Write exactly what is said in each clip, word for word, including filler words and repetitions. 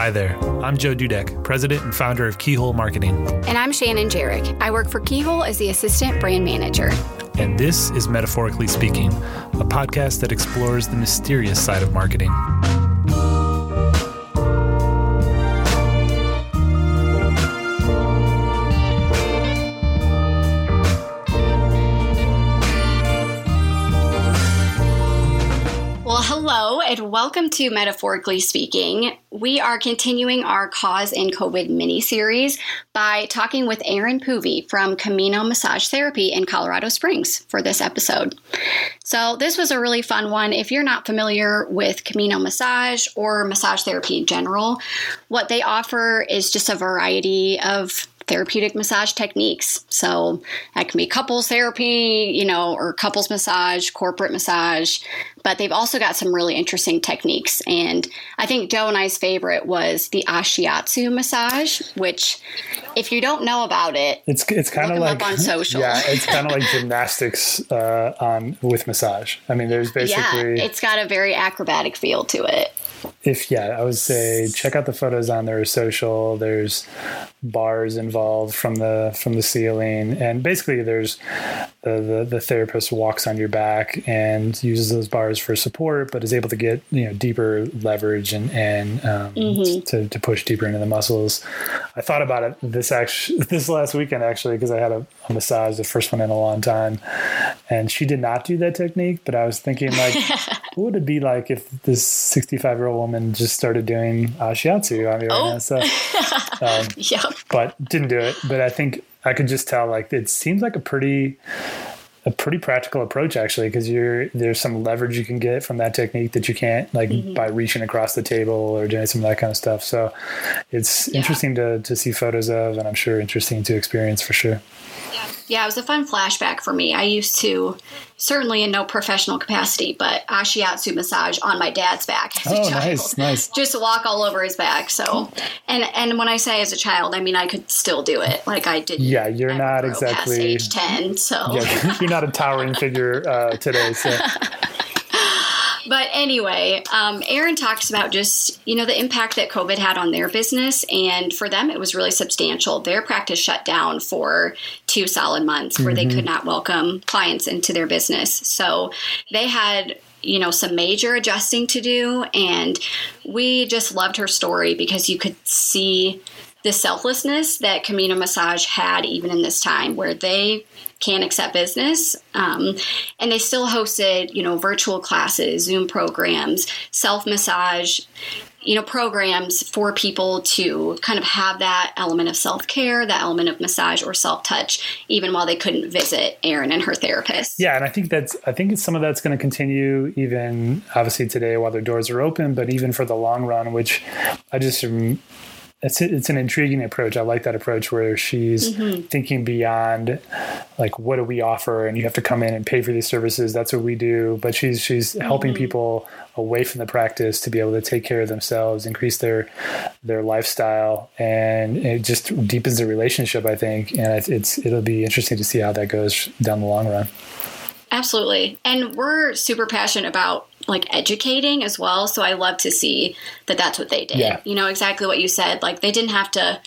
Hi there, I'm Joe Dudek, president and founder of Keyhole Marketing. And I'm Shannon Jarrick. I work for Keyhole as the assistant brand manager. And this is Metaphorically Speaking, a podcast that explores the mysterious side of marketing. And welcome to Metaphorically Speaking. We are continuing our Cause and COVID mini-series by talking with Aaron Poovy from Camino Massage Therapy in Colorado Springs for this episode. So this was a really fun one. If you're not familiar with Camino Massage or massage therapy in general, what they offer is just a variety of therapeutic massage techniques. So that can be couples therapy, you know, or couples massage, corporate massage, but they've also got some really interesting techniques. And I think Joe and I's favorite was the Ashiatsu massage, which if you don't know about it, it's it's kind of like on social. Yeah, it's kind of like gymnastics uh, on with massage. I mean, there's basically yeah, it's got a very acrobatic feel to it. If yeah, I would say check out the photos on their social. There's bars involved from the from the ceiling, and basically there's the, the the therapist walks on your back and uses those bars for support, but is able to get you know deeper leverage and and um, mm-hmm. to to push deeper into the muscles. I thought about it this actually this last weekend actually because I had a, a massage, the first one in a long time, and she did not do that technique. But I was thinking like, what would it be like if this sixty-five year old woman just started doing Ashiatsu on me right oh. now, so um, yeah. But didn't do it. But I think I could just tell like it seems like a pretty a pretty practical approach actually, because you're there's some leverage you can get from that technique that you can't like mm-hmm. by reaching across the table or doing some of that kind of stuff. So it's yeah. interesting to to see photos of, and I'm sure interesting to experience for sure. Yeah. yeah, it was a fun flashback for me. I used to, certainly in no professional capacity, but Ashiatsu massage on my dad's back as oh, a child. Nice, nice. Just walk all over his back. So, and and when I say as a child, I mean I could still do it. Like I did. Yeah, you're not exactly past age ten. So yeah, you're not a towering figure uh, today. So. But anyway, um, Aaron talks about just, you know, the impact that COVID had on their business. And for them, it was really substantial. Their practice shut down for two solid months mm-hmm. where they could not welcome clients into their business. So they had, you know, some major adjusting to do. And we just loved her story because you could see the selflessness that Camino Massage had even in this time where they can accept business. Um, and they still hosted, you know, virtual classes, Zoom programs, self-massage, you know, programs for people to kind of have that element of self-care, that element of massage or self-touch, even while they couldn't visit Aaron and her therapist. Yeah. And I think that's, I think some of that's going to continue even obviously today while their doors are open, but even for the long run, which I just am It's it's an intriguing approach. I like that approach where she's mm-hmm. thinking beyond, like, what do we offer? And you have to come in and pay for these services. That's what we do. But she's she's mm-hmm. helping people away from the practice to be able to take care of themselves, increase their their lifestyle, and it just deepens the relationship, I think. And it's, it's it'll be interesting to see how that goes down the long run. Absolutely. And we're super passionate about like educating as well. So I love to see that that's what they did. Yeah. You know, exactly what you said. Like they didn't have to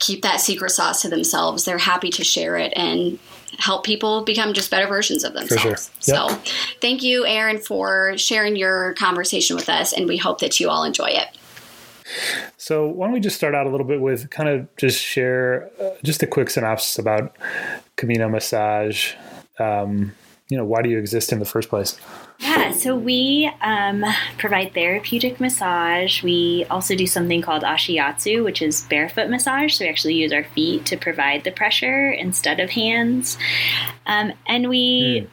keep that secret sauce to themselves. They're happy to share it and help people become just better versions of themselves. For sure. So yep. Thank you, Aaron, for sharing your conversation with us. And we hope that you all enjoy it. So why don't we just start out a little bit with kind of just share uh, just a quick synopsis about Camino Massage. Um You know, why do you exist in the first place? Yeah, so we um, provide therapeutic massage. We also do something called Ashiatsu, which is barefoot massage. So we actually use our feet to provide the pressure instead of hands. Um, and we mm.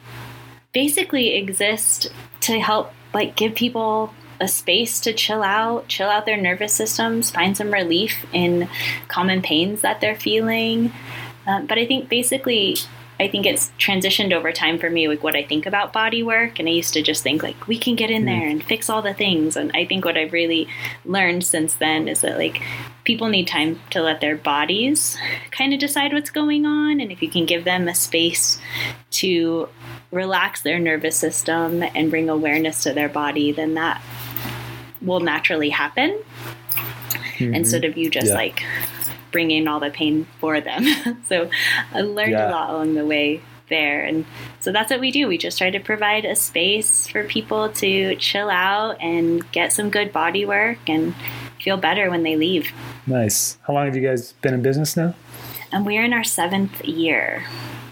basically exist to help, like, give people a space to chill out, chill out their nervous systems, find some relief in common pains that they're feeling. Um, but I think basically... I think it's transitioned over time for me, like what I think about body work. And I used to just think like, we can get in there and fix all the things. And I think what I've really learned since then is that like people need time to let their bodies kind of decide what's going on. And if you can give them a space to relax their nervous system and bring awareness to their body, then that will naturally happen. mm-hmm. instead of you just yeah. like bringing all the pain for them. So I learned yeah. a lot along the way there. And so that's what we do. We just try to provide a space for people to chill out and get some good body work and feel better when they leave. Nice. How long have you guys been in business now? And we're in our seventh year.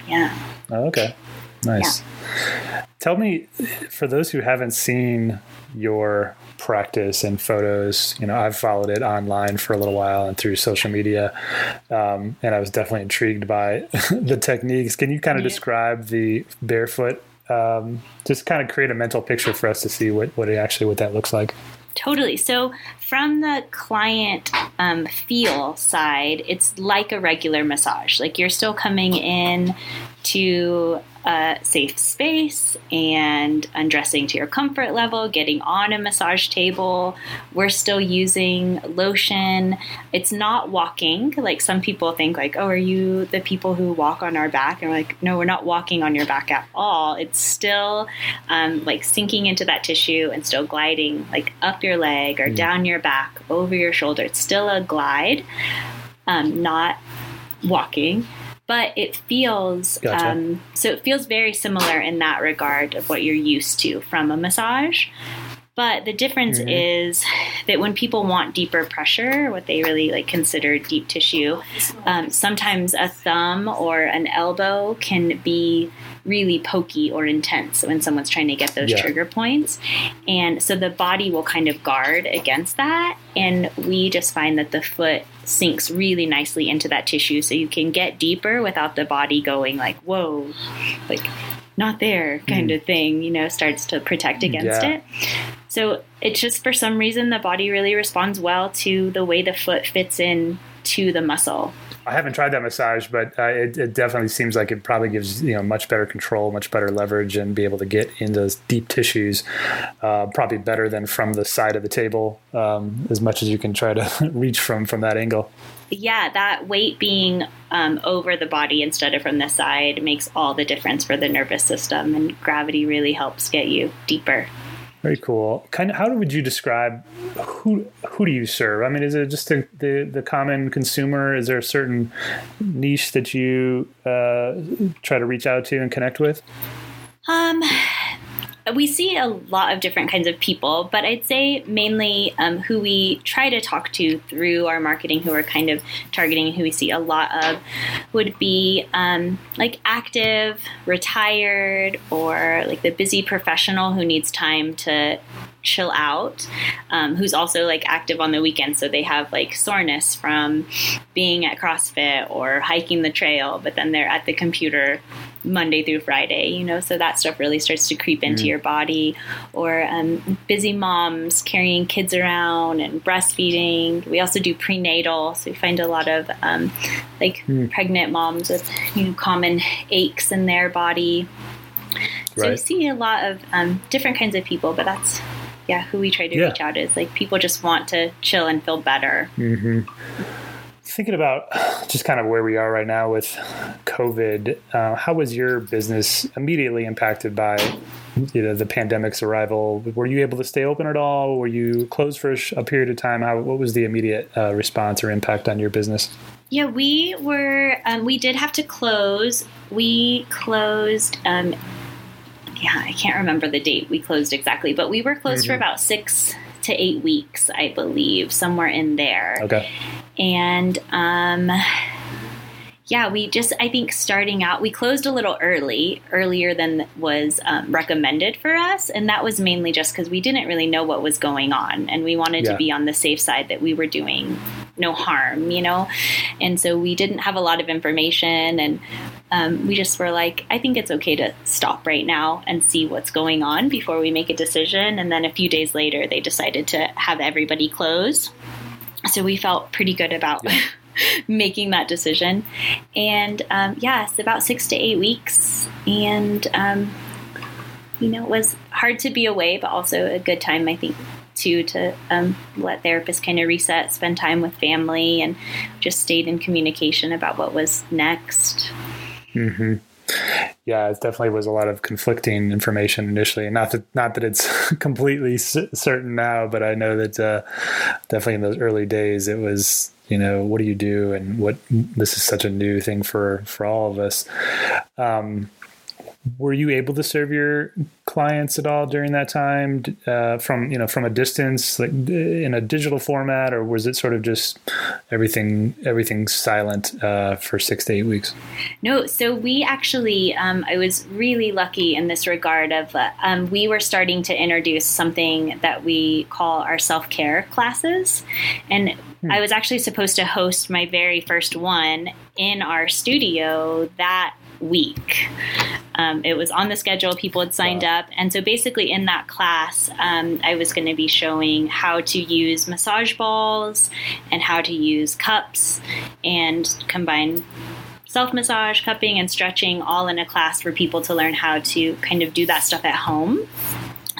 Yeah. Oh, okay. Nice. Yeah. Tell me, for those who haven't seen your practice and photos, you know, I've followed it online for a little while and through social media, um, and I was definitely intrigued by the techniques. Can you kind of yeah. describe the barefoot, um, just kind of create a mental picture for us to see what, what it actually, what that looks like? Totally. So from the client um, feel side, it's like a regular massage. Like you're still coming in to a safe space and undressing to your comfort level, getting on a massage table. We're still using lotion. It's not walking. Like some people think like, oh, are you the people who walk on our back? And we're like, no, we're not walking on your back at all. It's still um, like sinking into that tissue and still gliding like up your leg or mm-hmm. down your back, over your shoulder. It's still a glide, um, not walking. But it feels, gotcha. um, so it feels very similar in that regard of what you're used to from a massage. But the difference mm-hmm. is that when people want deeper pressure, what they really like consider deep tissue, um, sometimes a thumb or an elbow can be really pokey or intense when someone's trying to get those yeah. trigger points. And so the body will kind of guard against that. And we just find that the foot sinks really nicely into that tissue. So you can get deeper without the body going like, whoa, like not there kind mm. of thing, you know, starts to protect against yeah. it. So it's just for some reason, the body really responds well to the way the foot fits in to the muscle. I haven't tried that massage, but uh, it, it definitely seems like it probably gives, you know, much better control, much better leverage, and be able to get into those deep tissues, uh, probably better than from the side of the table, um, as much as you can try to reach from from that angle. Yeah, that weight being um, over the body instead of from the side makes all the difference for the nervous system, and gravity really helps get you deeper. Very cool. Kind of, how would you describe who who do you serve? I mean, is it just the the, the common consumer? Is there a certain niche that you uh, try to reach out to and connect with? Um, we see a lot of different kinds of people, but I'd say mainly um, who we try to talk to through our marketing, who we're kind of targeting, who we see a lot of, would be um, like active, retired, or like the busy professional who needs time to chill out, um, who's also like active on the weekends. So they have like soreness from being at CrossFit or hiking the trail, but then they're at the computer Monday through Friday, you know, so that stuff really starts to creep into mm-hmm. your body. Or um, busy moms carrying kids around and breastfeeding. We also do prenatal. So we find a lot of um, like mm-hmm. pregnant moms with, you know, common aches in their body. So right. we see a lot of um, different kinds of people, but that's yeah, who we try to yeah. reach out is like people just want to chill and feel better. Mm-hmm. Thinking about just kind of where we are right now with COVID, uh, how was your business immediately impacted by, you know, the pandemic's arrival? Were you able to stay open at all? Were you closed for a period of time? How, what was the immediate uh, response or impact on your business? Yeah, we were, um, we did have to close. We closed, um, yeah, I can't remember the date we closed exactly, but we were closed mm-hmm. for about six to eight weeks, I believe, somewhere in there. Okay. And, um, yeah, we just, I think starting out, we closed a little early, earlier than was um, recommended for us. And that was mainly just because we didn't really know what was going on. And we wanted yeah. to be on the safe side that we were doing no harm, you know? And so we didn't have a lot of information. And um, we just were like, I think it's okay to stop right now and see what's going on before we make a decision. And then a few days later, they decided to have everybody close. So we felt pretty good about yeah. making that decision. And um, yeah, it's about six to eight weeks. And, um, you know, it was hard to be away, but also a good time, I think, too, to um, let therapists kind of reset, spend time with family, and just stayed in communication about what was next. Mm-hmm. yeah, it definitely was a lot of conflicting information initially. Not that not that it's completely c- certain now, but I know that uh, definitely in those early days, it was, you know, what do you do? And what, this is such a new thing for, for all of us. Um, were you able to serve your clients at all during that time uh, from, you know, from a distance, like in a digital format, or was it sort of just everything, everything silent uh, for six to eight weeks? No. So we actually, um, I was really lucky in this regard of, uh, um, we were starting to introduce something that we call our self-care classes. And I was actually supposed to host my very first one in our studio that week. Um, it was on the schedule. People had signed wow. up. And so basically in that class, um, I was going to be showing how to use massage balls and how to use cups and combine self-massage, cupping, and stretching all in a class for people to learn how to kind of do that stuff at home.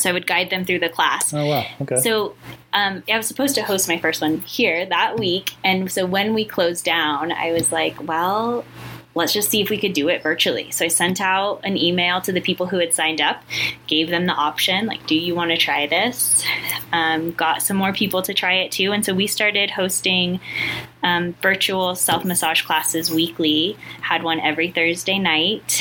So I would guide them through the class. Oh, wow. Okay. So um, I was supposed to host my first one here that week. And so when we closed down, I was like, well, let's just see if we could do it virtually. So I sent out an email to the people who had signed up, gave them the option, like, do you want to try this? Um, got some more people to try it too. And so we started hosting um, virtual self-massage classes weekly, had one every Thursday night.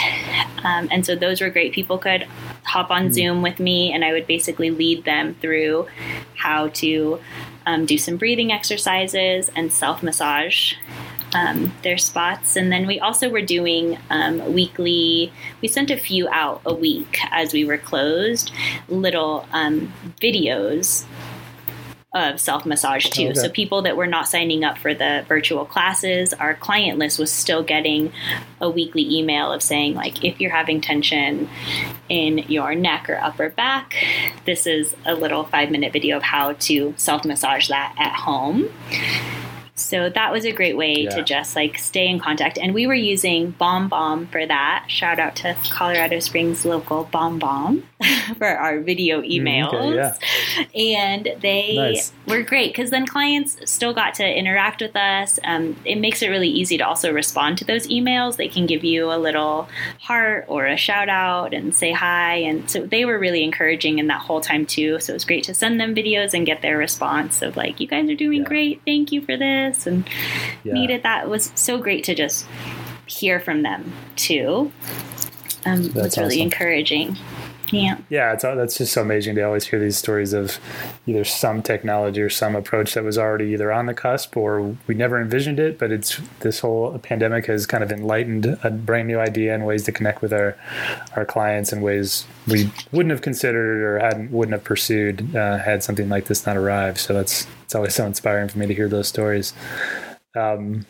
Um, and so those were great. People could hop on mm-hmm. Zoom with me, and I would basically lead them through how to um, do some breathing exercises and self-massage Um, their spots. And then we also were doing um, weekly, we sent a few out a week as we were closed, little um, videos of self-massage too. Okay. So people that were not signing up for the virtual classes, our client list was still getting a weekly email of saying, like, if you're having tension in your neck or upper back, this is a little five minute video of how to self-massage that at home. So that was a great way yeah. to just like stay in contact. And we were using BombBomb for that. Shout out to Colorado Springs local BombBomb for our video emails. Okay, yeah. And they nice. were great because then clients still got to interact with us. Um, it makes it really easy to also respond to those emails. They can give you a little heart or a shout out and say hi. And so they were really encouraging in that whole time too. So it was great to send them videos and get their response of like, you guys are doing yeah. great. Thank you for this. And yeah. needed that. It was so great to just hear from them too. Um, it was really awesome. encouraging. Yeah. Yeah. It's, that's just so amazing to always hear these stories of either some technology or some approach that was already either on the cusp or we never envisioned it, but it's this whole pandemic has kind of enlightened a brand new idea and ways to connect with our, our clients in ways we wouldn't have considered or hadn't, wouldn't have pursued uh, had something like this not arrived. So that's, it's always so inspiring for me to hear those stories. Um,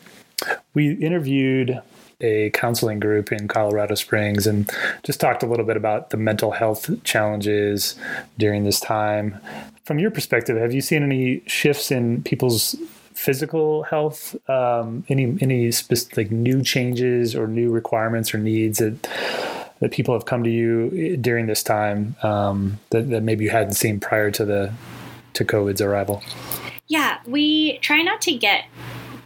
we interviewed a counseling group in Colorado Springs and just talked a little bit about the mental health challenges during this time. From your perspective, have you seen any shifts in people's physical health? Um, any, any specific like new changes or new requirements or needs that, that people have come to you during this time um, that, that maybe you hadn't seen prior to the, to COVID's arrival? Yeah, we try not to get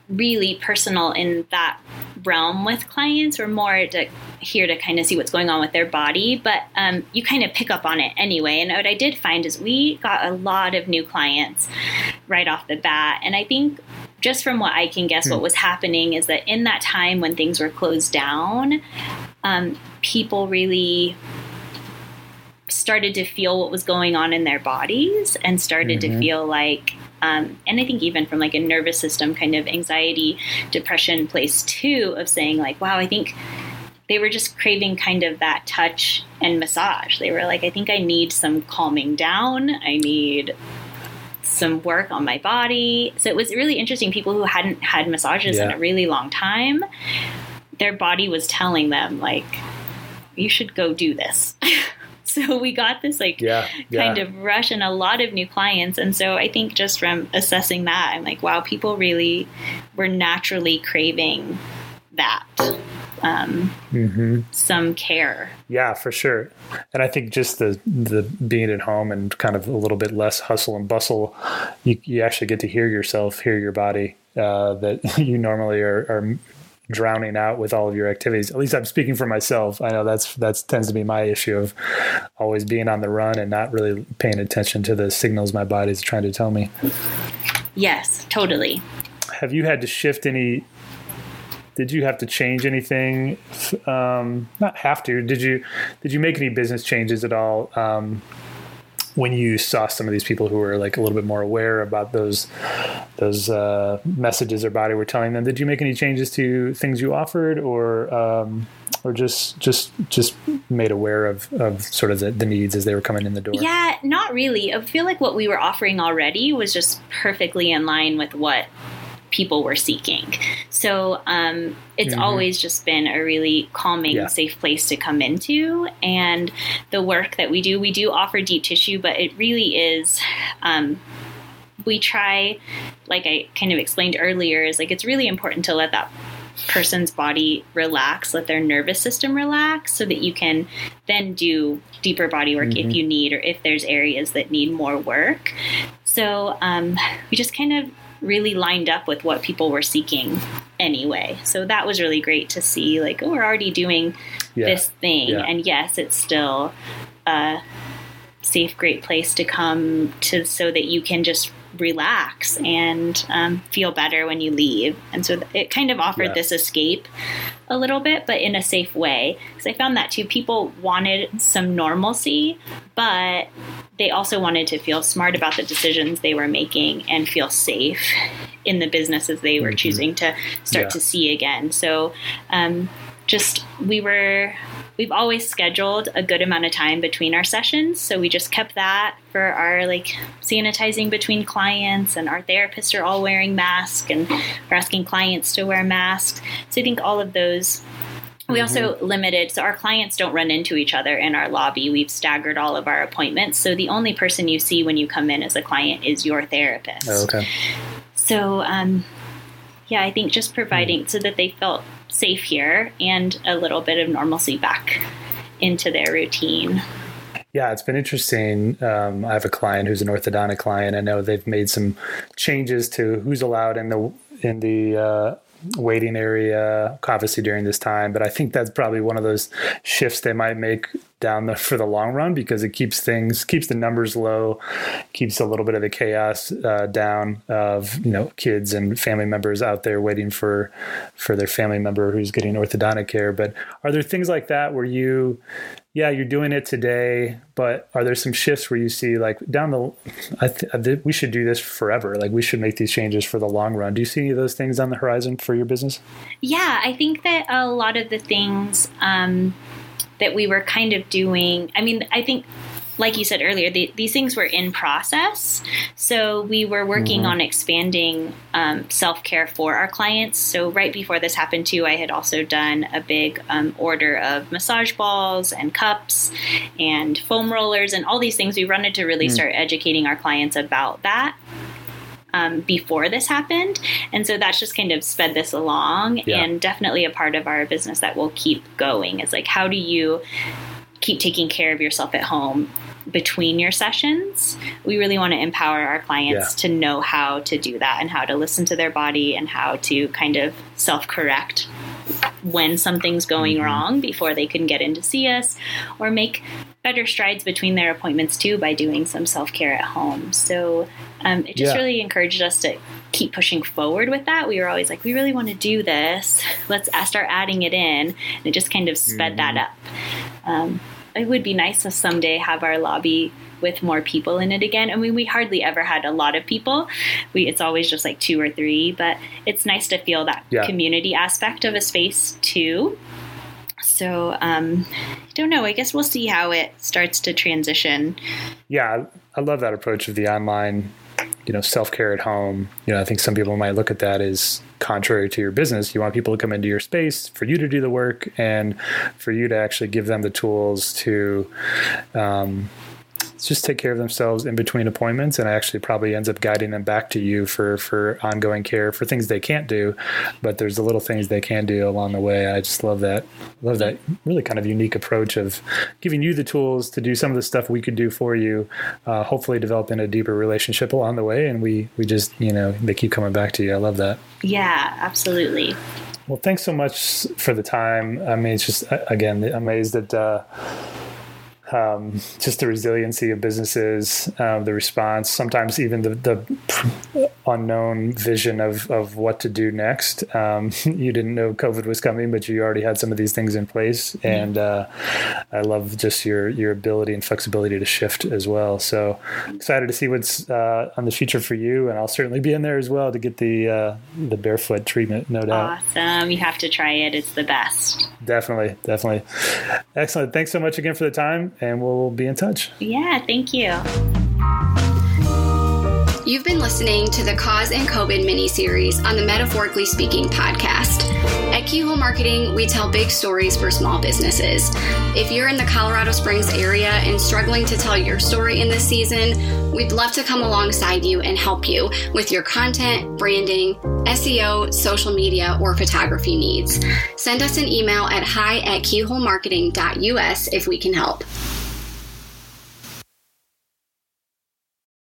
really personal in that realm with clients. We're more to, here to kind of see what's going on with their body, but um, you kind of pick up on it anyway. And what I did find is we got a lot of new clients right off the bat. And I think just from what I can guess, mm. what was happening is that in that time when things were closed down, um, people really started to feel what was going on in their bodies and started mm-hmm. to feel like, Um, and I think even from like a nervous system kind of anxiety, depression place too, of saying like, wow, I think they were just craving kind of that touch and massage. They were like, I think I need some calming down. I need some work on my body. So it was really interesting. People who hadn't had massages yeah. in a really long time, their body was telling them like, you should go do this. So we got this like yeah, yeah. kind of rush and a lot of new clients. And so I think just from assessing that, I'm like, wow, people really were naturally craving that, um, mm-hmm. some care. Yeah, for sure. And I think just the, the being at home and kind of a little bit less hustle and bustle, you, you actually get to hear yourself, hear your body, uh, that you normally are, are drowning out with all of your activities. At least I'm speaking for myself. I know that's that's tends to be my issue of always being on the run and not really paying attention to the signals my body's trying to tell me. Yes, totally. Have you had to shift any? Did you have to change anything? Um, not have to. Did you did you make any business changes at all um, when you saw some of these people who were like a little bit more aware about those those uh, messages their body were telling them? Did you make any changes to things you offered, or um, or just just just made aware of, of sort of the, the needs as they were coming in the door? Yeah, not really. I feel like what we were offering already was just perfectly in line with what people were seeking. So um, it's mm-hmm. always just been a really calming, yeah. safe place to come into. And the work that we do, we do offer deep tissue, but it really is, um, we try, like I kind of explained earlier, is like, it's really important to let that person's body relax, let their nervous system relax so that you can then do deeper body work mm-hmm. if you need, or if there's areas that need more work. So um, we just kind of really lined up with what people were seeking anyway. So that was really great to see, like, oh, we're already doing yeah. this thing. Yeah. And yes, it's still a safe, great place to come to so that you can just relax and um, feel better when you leave. And so it kind of offered yeah. this escape a little bit, but in a safe way. Because I found that too, people wanted some normalcy, but they also wanted to feel smart about the decisions they were making and feel safe in the businesses they were mm-hmm. choosing to start yeah. to see again. So um, just we were... We've always scheduled a good amount of time between our sessions. So we just kept that for our like sanitizing between clients, and our therapists are all wearing masks, and we're asking clients to wear masks. So I think all of those, we mm-hmm. also limited, so our clients don't run into each other in our lobby. We've staggered all of our appointments. So the only person you see when you come in as a client is your therapist. Oh, okay. So um, yeah, I think just providing mm-hmm. so that they felt safe here and a little bit of normalcy back into their routine. Yeah, it's been interesting. Um, I have a client who's an orthodontic client. I know they've made some changes to who's allowed in the in the uh, waiting area, obviously during this time. But I think that's probably one of those shifts they might make down the, for the long run, because it keeps things, keeps the numbers low, keeps a little bit of the chaos uh, down of, you know, kids and family members out there waiting for, for their family member who's getting orthodontic care. But are there things like that where you, yeah, you're doing it today, but are there some shifts where you see like down the, I th- I th- we should do this forever. Like we should make these changes for the long run. Do you see any of those things on the horizon for your business? Yeah, I think that a lot of the things, um, that we were kind of doing. I mean, I think, like you said earlier, the, these things were in process. So we were working mm-hmm. on expanding um, self-care for our clients. So right before this happened too, I had also done a big um, order of massage balls and cups and foam rollers and all these things. We wanted to really mm-hmm. start educating our clients about that um, before this happened. And so that's just kind of sped this along yeah. and definitely a part of our business that will keep going. It's like, how do you keep taking care of yourself at home between your sessions? We really want to empower our clients yeah. to know how to do that and how to listen to their body and how to kind of self-correct when something's going mm-hmm. wrong before they can get in to see us, or make better strides between their appointments too by doing some self-care at home. So um, it just yeah. really encouraged us to keep pushing forward with that. We were always like, we really want to do this. Let's start adding it in. And it just kind of sped mm-hmm. that up. Um, it would be nice to someday have our lobby with more people in it again. I mean, we hardly ever had a lot of people. We, it's always just like two or three, but it's nice to feel that yeah. community aspect of a space too. So, um, I don't know, I guess we'll see how it starts to transition. Yeah. I love that approach of the online, you know, self-care at home. You know, I think some people might look at that as contrary to your business. You want people to come into your space for you to do the work and for you to actually give them the tools to, um, just take care of themselves in between appointments, and actually probably ends up guiding them back to you for, for ongoing care for things they can't do, but there's the little things they can do along the way. I just love that. Love that really kind of unique approach of giving you the tools to do some of the stuff we could do for you, uh, hopefully developing a deeper relationship along the way. And we, we just, you know, they keep coming back to you. I love that. Yeah, absolutely. Well, thanks so much for the time. I mean, it's just, again, amazed at uh, um, just the resiliency of businesses, uh, the response, sometimes even the, the unknown vision of, of what to do next. Um, you didn't know COVID was coming, but you already had some of these things in place. Mm-hmm. And uh, I love just your, your ability and flexibility to shift as well. So excited to see what's uh, on the future for you. And I'll certainly be in there as well to get the, uh, the barefoot treatment, no doubt. Awesome. You have to try it. It's the best. Definitely. Definitely. Excellent. Thanks so much again for the time, and we'll be in touch. Yeah. Thank you. You've been listening to the Cause and COVID mini-series on the Metaphorically Speaking podcast. At Keyhole Marketing, we tell big stories for small businesses. If you're in the Colorado Springs area and struggling to tell your story in this season, we'd love to come alongside you and help you with your content, branding, S E O, social media, or photography needs. Send us an email at hi at keyhole marketing dot U S if we can help.